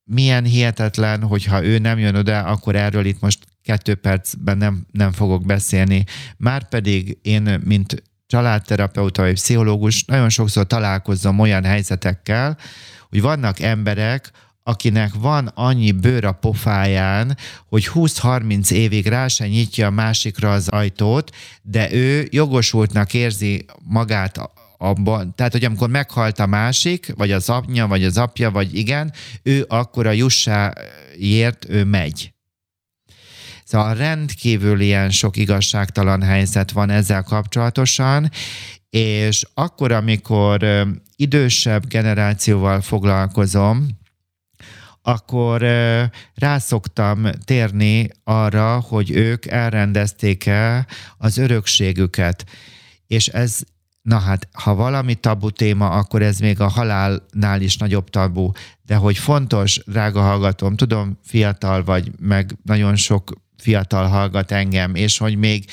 milyen hihetetlen, hogyha ő nem jön oda, akkor erről itt most 2 percben nem fogok beszélni. Márpedig én, mint családterapeuta vagy pszichológus, nagyon sokszor találkozom olyan helyzetekkel, hogy vannak emberek, akinek van annyi bőr a pofáján, hogy 20-30 évig rá se nyitja a másikra az ajtót, de ő jogosultnak érzi magát abban, tehát, hogy amikor meghalt a másik, vagy az anyja, vagy az apja, vagy igen, ő akkor a jussáért ő megy. Szóval rendkívül ilyen sok igazságtalan helyzet van ezzel kapcsolatosan, és akkor, amikor idősebb generációval foglalkozom, akkor rászoktam térni arra, hogy ők elrendezték-e az örökségüket. És ez, na hát, ha valami tabu téma, akkor ez még a halálnál is nagyobb tabu. De hogy fontos, drága hallgatóm, tudom, fiatal vagy, meg nagyon sok fiatal hallgat engem, és hogy még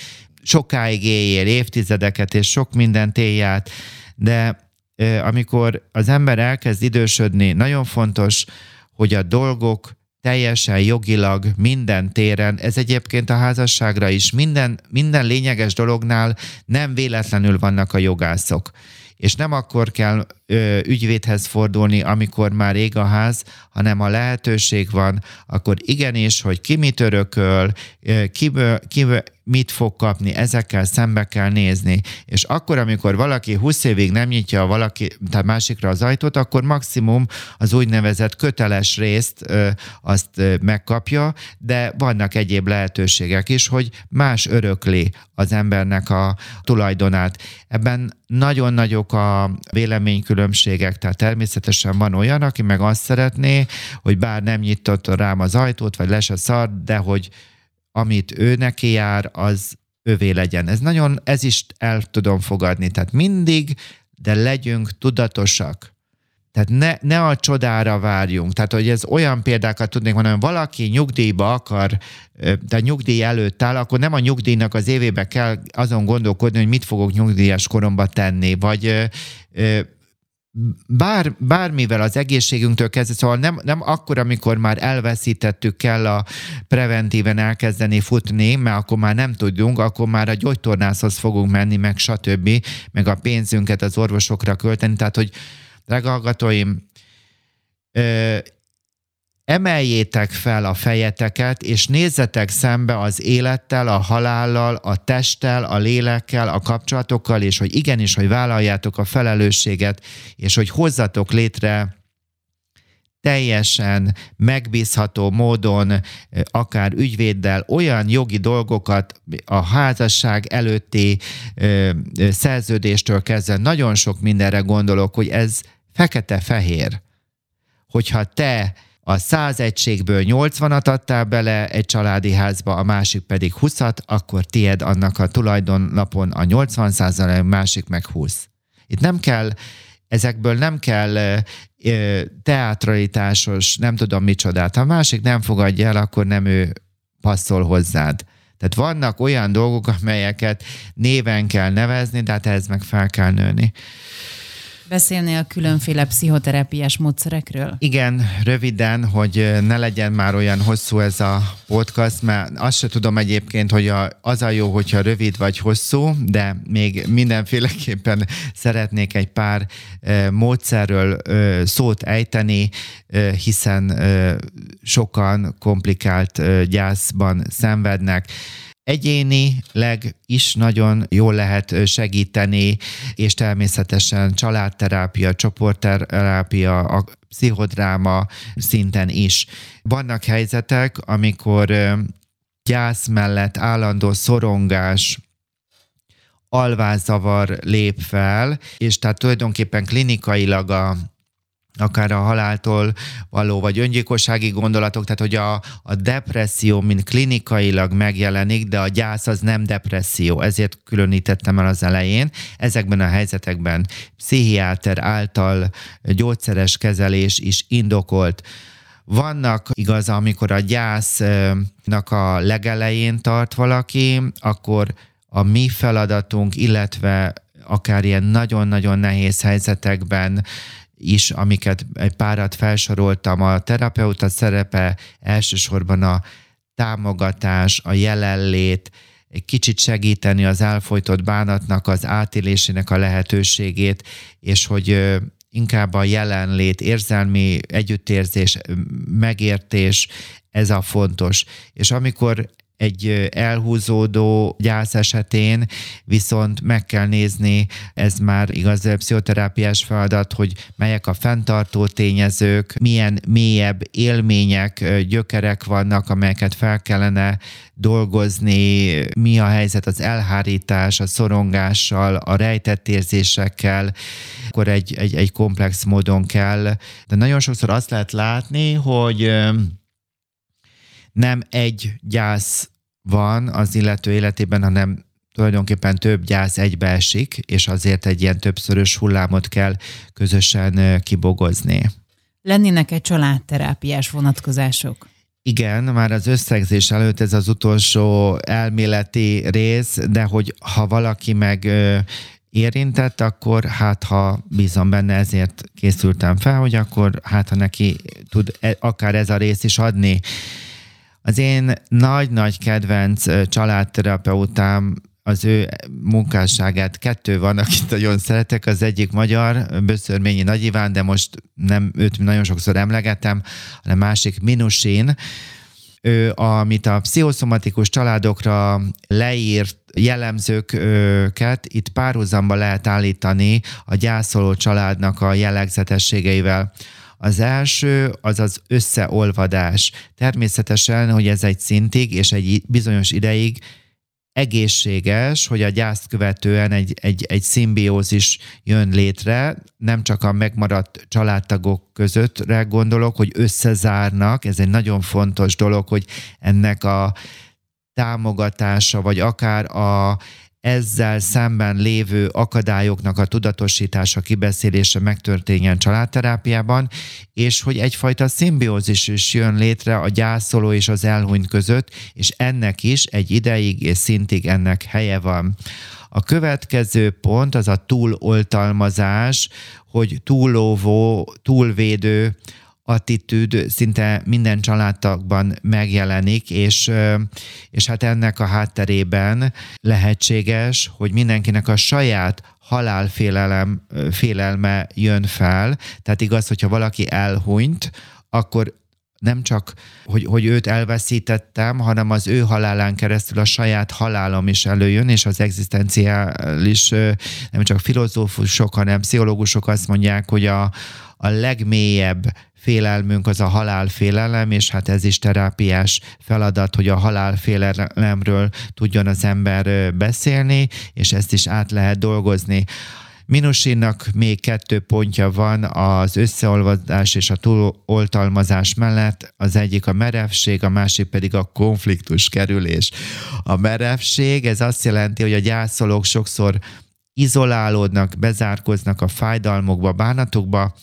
sokáig éljél, évtizedeket, és sok mindent élj át. De amikor az ember elkezd idősödni, nagyon fontos, hogy a dolgok teljesen jogilag minden téren, ez egyébként a házasságra is, minden lényeges dolognál nem véletlenül vannak a jogászok. És nem akkor kell ügyvédhez fordulni, amikor már ég a ház, hanem ha lehetőség van, akkor igenis, hogy ki mit örököl, ki mit fog kapni, ezekkel szembe kell nézni. És akkor, amikor valaki 20 évig nem nyitja tehát másikra az ajtót, akkor maximum az úgynevezett köteles részt azt megkapja, de vannak egyéb lehetőségek is, hogy más örökli az embernek a tulajdonát. Ebben nagyon nagyok a véleménykülönbségek, tehát természetesen van olyan, aki meg azt szeretné, hogy bár nem nyitott rám az ajtót, vagy le se szart, de hogy amit ő neki jár, az övé legyen. Ez is el tudom fogadni. Tehát mindig, de legyünk tudatosak. Tehát ne a csodára várjunk. Tehát, hogy ez olyan példákat tudnék mondani, hogy valaki nyugdíjba akar, de nyugdíj előtt áll, akkor nem a nyugdíjnak az évébe kell azon gondolkodni, hogy mit fogok nyugdíjas koromba tenni, vagy bármivel az egészségünktől kezdve, szóval nem akkor, amikor már elveszítettük, kell a preventíven elkezdeni futni, mert akkor már nem tudjunk, akkor már a gyógytornászhoz fogunk menni, meg stb., meg a pénzünket az orvosokra költeni. Tehát, hogy drága hallgatóim, emeljétek fel a fejeteket, és nézzetek szembe az élettel, a halállal, a testtel, a lélekkel, a kapcsolatokkal, és hogy igenis, hogy vállaljátok a felelősséget, és hogy hozzatok létre teljesen megbízható módon, akár ügyvéddel olyan jogi dolgokat a házasság előtti szerződéstől kezdve, nagyon sok mindenre gondolok, hogy ez fekete-fehér. Hogyha te a 100 egységből 80-at adtál bele egy családi házba, a másik pedig 20-at, akkor tied annak a tulajdonlapon a 80%, a másik meg 20. Itt nem kell, ezekből nem kell teatralitásos, nem tudom micsodát. Ha a másik nem fogadja el, akkor nem ő passzol hozzád. Tehát vannak olyan dolgok, amelyeket néven kell nevezni, de hát ehhez meg fel kell nőni. Beszélnél a különféle pszichoterápiás módszerekről? Igen, röviden, hogy ne legyen már olyan hosszú ez a podcast, mert azt se tudom egyébként, hogy az a jó, hogyha rövid vagy hosszú, de még mindenféleképpen szeretnék egy pár módszerről szót ejteni, hiszen sokan komplikált gyászban szenvednek. Egyénileg is nagyon jól lehet segíteni, és természetesen családterápia, csoportterápia, a pszichodráma szinten is. Vannak helyzetek, amikor gyász mellett állandó szorongás, alvászavar lép fel, és tehát tulajdonképpen klinikailag akár a haláltól való, vagy öngyilkossági gondolatok, tehát hogy a depresszió, mint klinikailag megjelenik, de a gyász az nem depresszió, ezért különítettem el az elején. Ezekben a helyzetekben pszichiáter által gyógyszeres kezelés is indokolt. Vannak, igaz, amikor a gyásznak a legelején tart valaki, akkor a mi feladatunk, illetve akár ilyen nagyon-nagyon nehéz helyzetekben is, amiket egy párat felsoroltam, a terapeuta szerepe elsősorban a támogatás, a jelenlét, egy kicsit segíteni az elfojtott bánatnak, az átélésének a lehetőségét, és hogy inkább a jelenlét, érzelmi együttérzés, megértés, ez a fontos. És amikor egy elhúzódó gyász esetén viszont meg kell nézni, ez már igaz pszichoterápiás feladat, hogy melyek a fenntartó tényezők, milyen mélyebb élmények, gyökerek vannak, amelyeket fel kellene dolgozni, mi a helyzet az elhárítás, a szorongással, a rejtett érzésekkel, akkor egy komplex módon kell. De nagyon sokszor azt lehet látni, hogy nem egy gyász van az illető életében, hanem tulajdonképpen több gyász egybeesik, és azért egy ilyen többszörös hullámot kell közösen kibogozni. Lennének egy családterápiás vonatkozások? Igen, már az összegzés előtt ez az utolsó elméleti rész, de hogy ha valaki meg érintett, akkor hát ha bízom benne, ezért készültem fel, hogy akkor hát ha neki tud akár ez a rész is adni. Az én nagy-nagy kedvenc családterapeutám, az ő munkásságát, 2 van, akit nagyon szeretek, az egyik magyar, Böszörményi Nagy Iván, de most nem őt nagyon sokszor emlegetem, hanem másik Minusin. Ő, amit a pszichoszomatikus családokra leírt jellemzőket, itt párhuzamba lehet állítani a gyászoló családnak a jellegzetességeivel. Az első az az összeolvadás. Természetesen, hogy ez egy szintig és egy bizonyos ideig egészséges, hogy a gyászt követően egy szimbiózis jön létre, nem csak a megmaradt családtagok közöttre gondolok, hogy összezárnak, ez egy nagyon fontos dolog, hogy ennek a támogatása, vagy akár a ezzel szemben lévő akadályoknak a tudatosítása, kibeszélése megtörténjen családterápiában, és hogy egyfajta szimbiózis is jön létre a gyászoló és az elhunyt között, és ennek is egy ideig és szintig ennek helye van. A következő pont az a túloltalmazás, hogy túllóvó, túlvédő attitűd szinte minden családtagban megjelenik, és hát ennek a hátterében lehetséges, hogy mindenkinek a saját halálfélelme jön fel. Tehát igaz, hogyha valaki elhunyt, akkor nem csak, hogy őt elveszítettem, hanem az ő halálán keresztül a saját halálom is előjön, és az egzisztenciális, nem csak filozófusok, hanem pszichológusok azt mondják, hogy a legmélyebb félelmünk az a halálfélelem, és hát ez is terápiás feladat, hogy a halálfélelemről tudjon az ember beszélni, és ezt is át lehet dolgozni. Minusinnak még 2 pontja van az összeolvadás és a túloltalmazás mellett, az egyik a merevség, a másik pedig a konfliktus kerülés. A merevség, ez azt jelenti, hogy a gyászolók sokszor izolálódnak, bezárkoznak a fájdalmokba, bánatokba,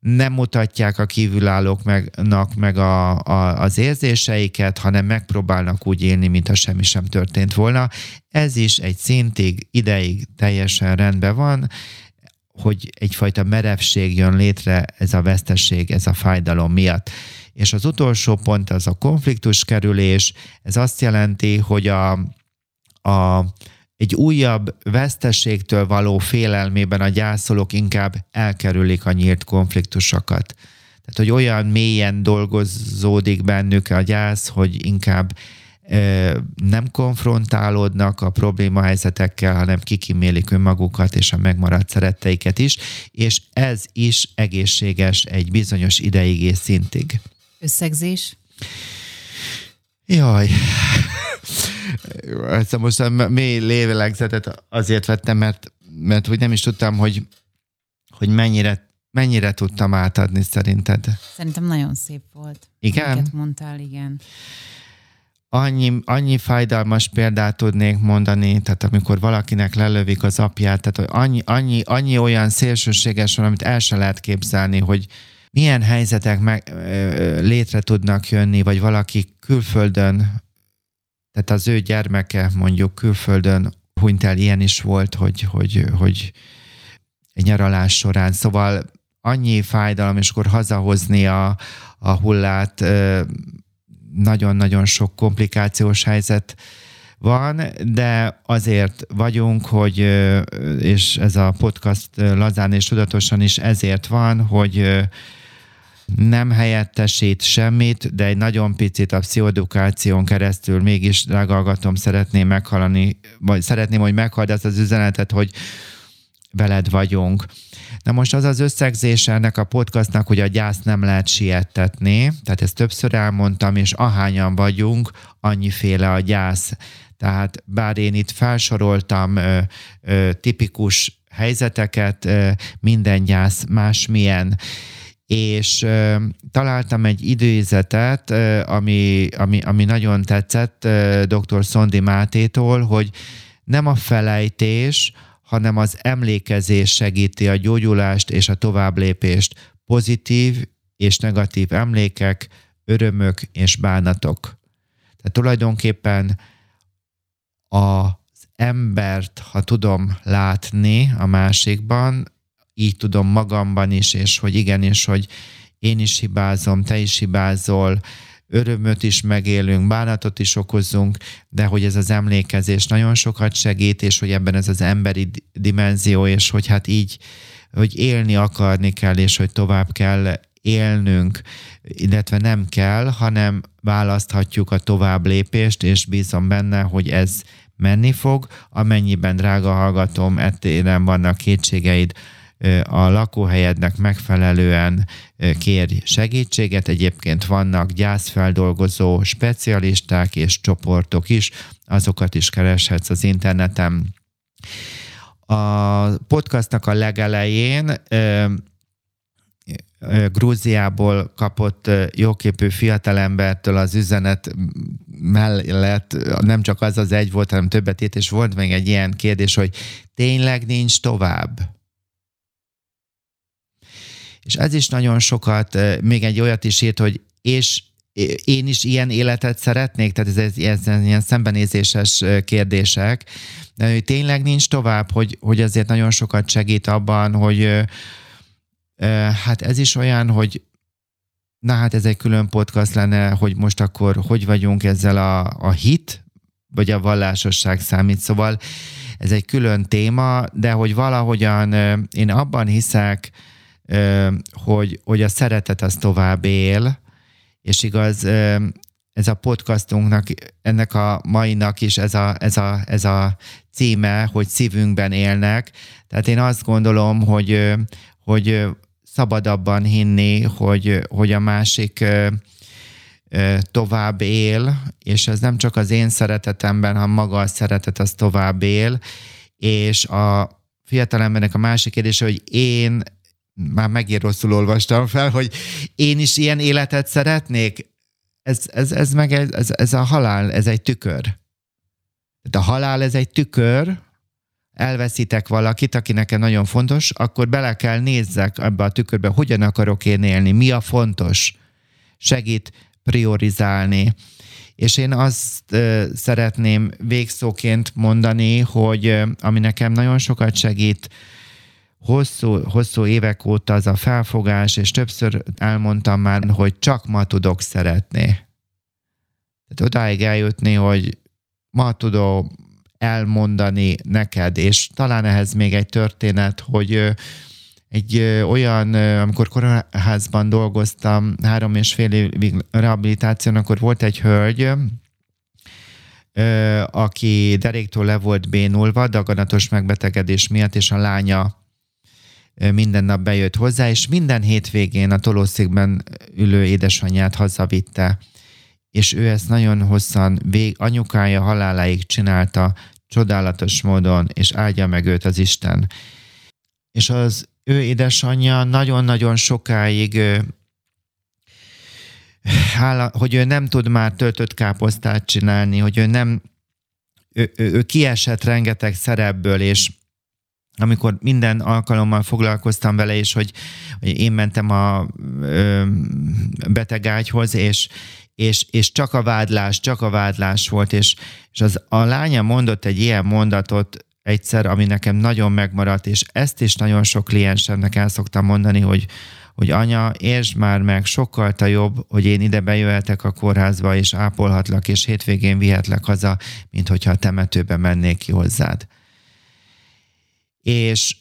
nem mutatják a kívülállóknak meg az érzéseiket, hanem megpróbálnak úgy élni, mintha semmi sem történt volna. Ez is egy szintig, ideig teljesen rendben van, hogy egyfajta merevség jön létre, ez a veszteség, ez a fájdalom miatt. És az utolsó pont az a konfliktus kerülés. Ez azt jelenti, hogy egy újabb veszteségtől való félelmében a gyászolók inkább elkerülik a nyílt konfliktusokat. Tehát, hogy olyan mélyen dolgozódik bennük a gyász, hogy inkább nem konfrontálódnak a problémahelyzetekkel, hanem kikimélik önmagukat és a megmaradt szeretteiket is, és ez is egészséges egy bizonyos ideig és szintig. Összegzés? Jaj... Ezt most a mély lélegzetet azért vettem, mert hogy nem is tudtam, hogy mennyire tudtam átadni szerinted. Szerintem nagyon szép volt. Igen? Minket mondtál, igen. Annyi fájdalmas példát tudnék mondani, tehát amikor valakinek lelövik az apját, tehát annyi olyan szélsőséges van, amit el se lehet képzelni, hogy milyen helyzetek létre tudnak jönni, vagy valaki külföldön, tehát az ő gyermeke mondjuk külföldön hunyt el, ilyen is volt, hogy egy nyaralás során. Szóval annyi fájdalom, és akkor hazahozni a hullát, nagyon-nagyon sok komplikációs helyzet van, de azért vagyunk, hogy, és ez a podcast lazán és tudatosan is ezért van, hogy nem helyettesít semmit, de egy nagyon picit a pszichoedukáción keresztül mégis, drágallgatom, szeretném meghallani, vagy szeretném, hogy meghald ezt az üzenetet, hogy veled vagyunk. Na most az az összegzés ennek a podcastnak, hogy a gyászt nem lehet siettetni, tehát ezt többször elmondtam, és ahányan vagyunk, annyiféle a gyász. Tehát bár én itt felsoroltam tipikus helyzeteket, minden gyász másmilyen. És találtam egy idézetet, ami nagyon tetszett dr. Szondi Mátétól, hogy nem a felejtés, hanem az emlékezés segíti a gyógyulást és a továbblépést. Pozitív és negatív emlékek, örömök és bánatok. Tehát tulajdonképpen az embert, ha tudom látni a másikban, így tudom magamban is, és hogy igenis, hogy én is hibázom, te is hibázol, örömöt is megélünk, bánatot is okozunk, de hogy ez az emlékezés nagyon sokat segít, és hogy ebben ez az emberi dimenzió, és hogy hát így, hogy élni akarni kell, és hogy tovább kell élnünk, illetve nem kell, hanem választhatjuk a tovább lépést, és bízom benne, hogy ez menni fog, amennyiben, drága hallgatom, ettéren vannak kétségeid, a lakóhelyednek megfelelően kérj segítséget. Egyébként vannak gyászfeldolgozó specialisták és csoportok is, azokat is kereshetsz az interneten. A podcastnak a legelején Grúziából kapott jóképű fiatalembertől az üzenet mellett nem csak az az egy volt, hanem többet itt, és volt még egy ilyen kérdés, hogy tényleg nincs tovább? És ez is nagyon sokat, még egy olyat is írt, hogy és én is ilyen életet szeretnék, tehát ez ilyen szembenézéses kérdések, de hogy tényleg nincs tovább, hogy azért nagyon sokat segít abban, hogy hát ez is olyan, hogy na hát ez egy külön podcast lenne, hogy most akkor hogy vagyunk ezzel a hit, vagy a vallásosság számít, szóval ez egy külön téma, de hogy valahogyan én abban hiszek, hogy a szeretet az tovább él, és igaz, ez a podcastunknak, ennek a mainak is ez a címe, hogy szívünkben élnek. Tehát én azt gondolom, hogy szabadabban hinni, hogy a másik tovább él, és ez nem csak az én szeretetemben, hanem maga a szeretet az tovább él, és a fiatalembernek a másik kérdése, hogy én már megint rosszul olvastam fel, hogy én is ilyen életet szeretnék. Ez a halál, ez egy tükör. A halál, ez egy tükör. Elveszítek valakit, aki nekem nagyon fontos, akkor bele kell nézzek ebbe a tükörbe, hogyan akarok én élni, mi a fontos. Segít priorizálni. És én azt szeretném végszóként mondani, hogy ami nekem nagyon sokat segít, hosszú évek óta az a felfogás, és többször elmondtam már, hogy csak ma tudok szeretni. Tehát odáig eljutni, hogy ma tudom elmondani neked, és talán ehhez még egy történet, hogy egy olyan, amikor kórházban dolgoztam 3,5 évig rehabilitáción, akkor volt egy hölgy, aki deréktől le volt bénulva, daganatos megbetegedés miatt, és a lánya minden nap bejött hozzá, és minden hétvégén a tolószékben ülő édesanyját hazavitte. És ő ezt nagyon hosszan anyukája haláláig csinálta csodálatos módon, és áldja meg őt az Isten. És az ő édesanyja nagyon-nagyon sokáig, hogy ő nem tud már töltött káposztát csinálni, hogy ő kiesett rengeteg szerepből, és amikor minden alkalommal foglalkoztam vele, és hogy én mentem a betegágyhoz, és csak a vádlás volt, és az a lánya mondott egy ilyen mondatot egyszer, ami nekem nagyon megmaradt, és ezt is nagyon sok kliensemnek el szoktam mondani, hogy anya, értsd már meg, sokkal te jobb, hogy én ide bejöhetek a kórházba, és ápolhatlak, és hétvégén vihetlek haza, mint hogyha a temetőbe mennék ki hozzád. És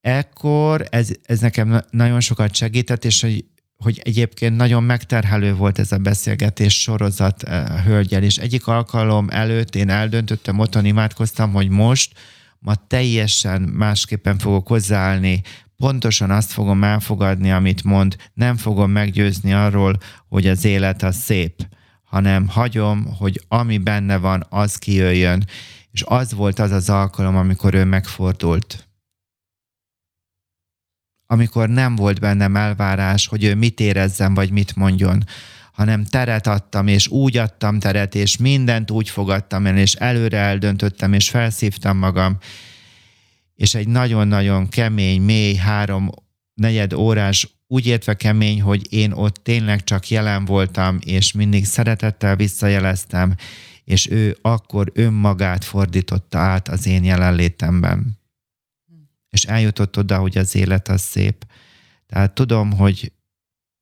ekkor ez nekem nagyon sokat segített, és hogy egyébként nagyon megterhelő volt ez a beszélgetés sorozat a hölgyel, és egyik alkalom előtt én eldöntöttem, otthon imádkoztam, hogy ma teljesen másképpen fogok hozzáállni, pontosan azt fogom elfogadni, amit mond, nem fogom meggyőzni arról, hogy az élet az szép, hanem hagyom, hogy ami benne van, az kijöjjön. És az volt az alkalom, amikor ő megfordult. Amikor nem volt bennem elvárás, hogy ő mit érezzen, vagy mit mondjon, hanem teret adtam, és úgy adtam teret, és mindent úgy fogadtam el, és előre eldöntöttem, és felszívtam magam. És egy nagyon-nagyon kemény, mély, 3-4 órás, úgy értve kemény, hogy én ott tényleg csak jelen voltam, és mindig szeretettel visszajeleztem, és ő akkor önmagát fordította át az én jelenlétemben. És eljutott oda, hogy az élet az szép. Tehát tudom, hogy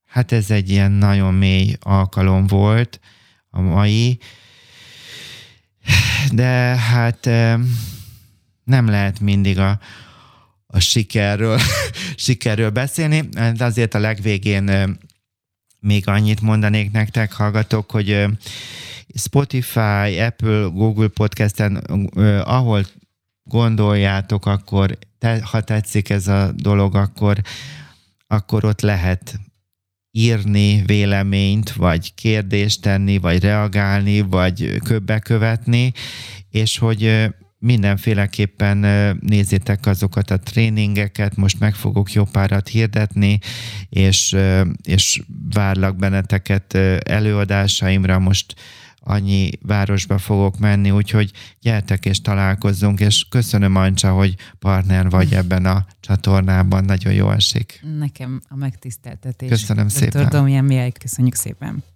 hát ez egy ilyen nagyon mély alkalom volt a mai, de hát nem lehet mindig a sikerről beszélni, de azért a legvégén még annyit mondanék nektek, hallgatok, hogy Spotify, Apple, Google Podcasten, ahol gondoljátok, akkor ha tetszik ez a dolog, akkor ott lehet írni véleményt, vagy kérdést tenni, vagy reagálni, vagy bekövetni, és hogy mindenféleképpen nézzétek azokat a tréningeket, most meg fogok jó párat hirdetni, és várlak benneteket előadásaimra, most annyi városba fogok menni, úgyhogy gyertek és találkozzunk, és köszönöm, Ancsa, hogy partner vagy ebben a csatornában, nagyon jó esik. Nekem a megtiszteltetés. Köszönöm szépen. Dr. Domján Mihály, köszönjük szépen.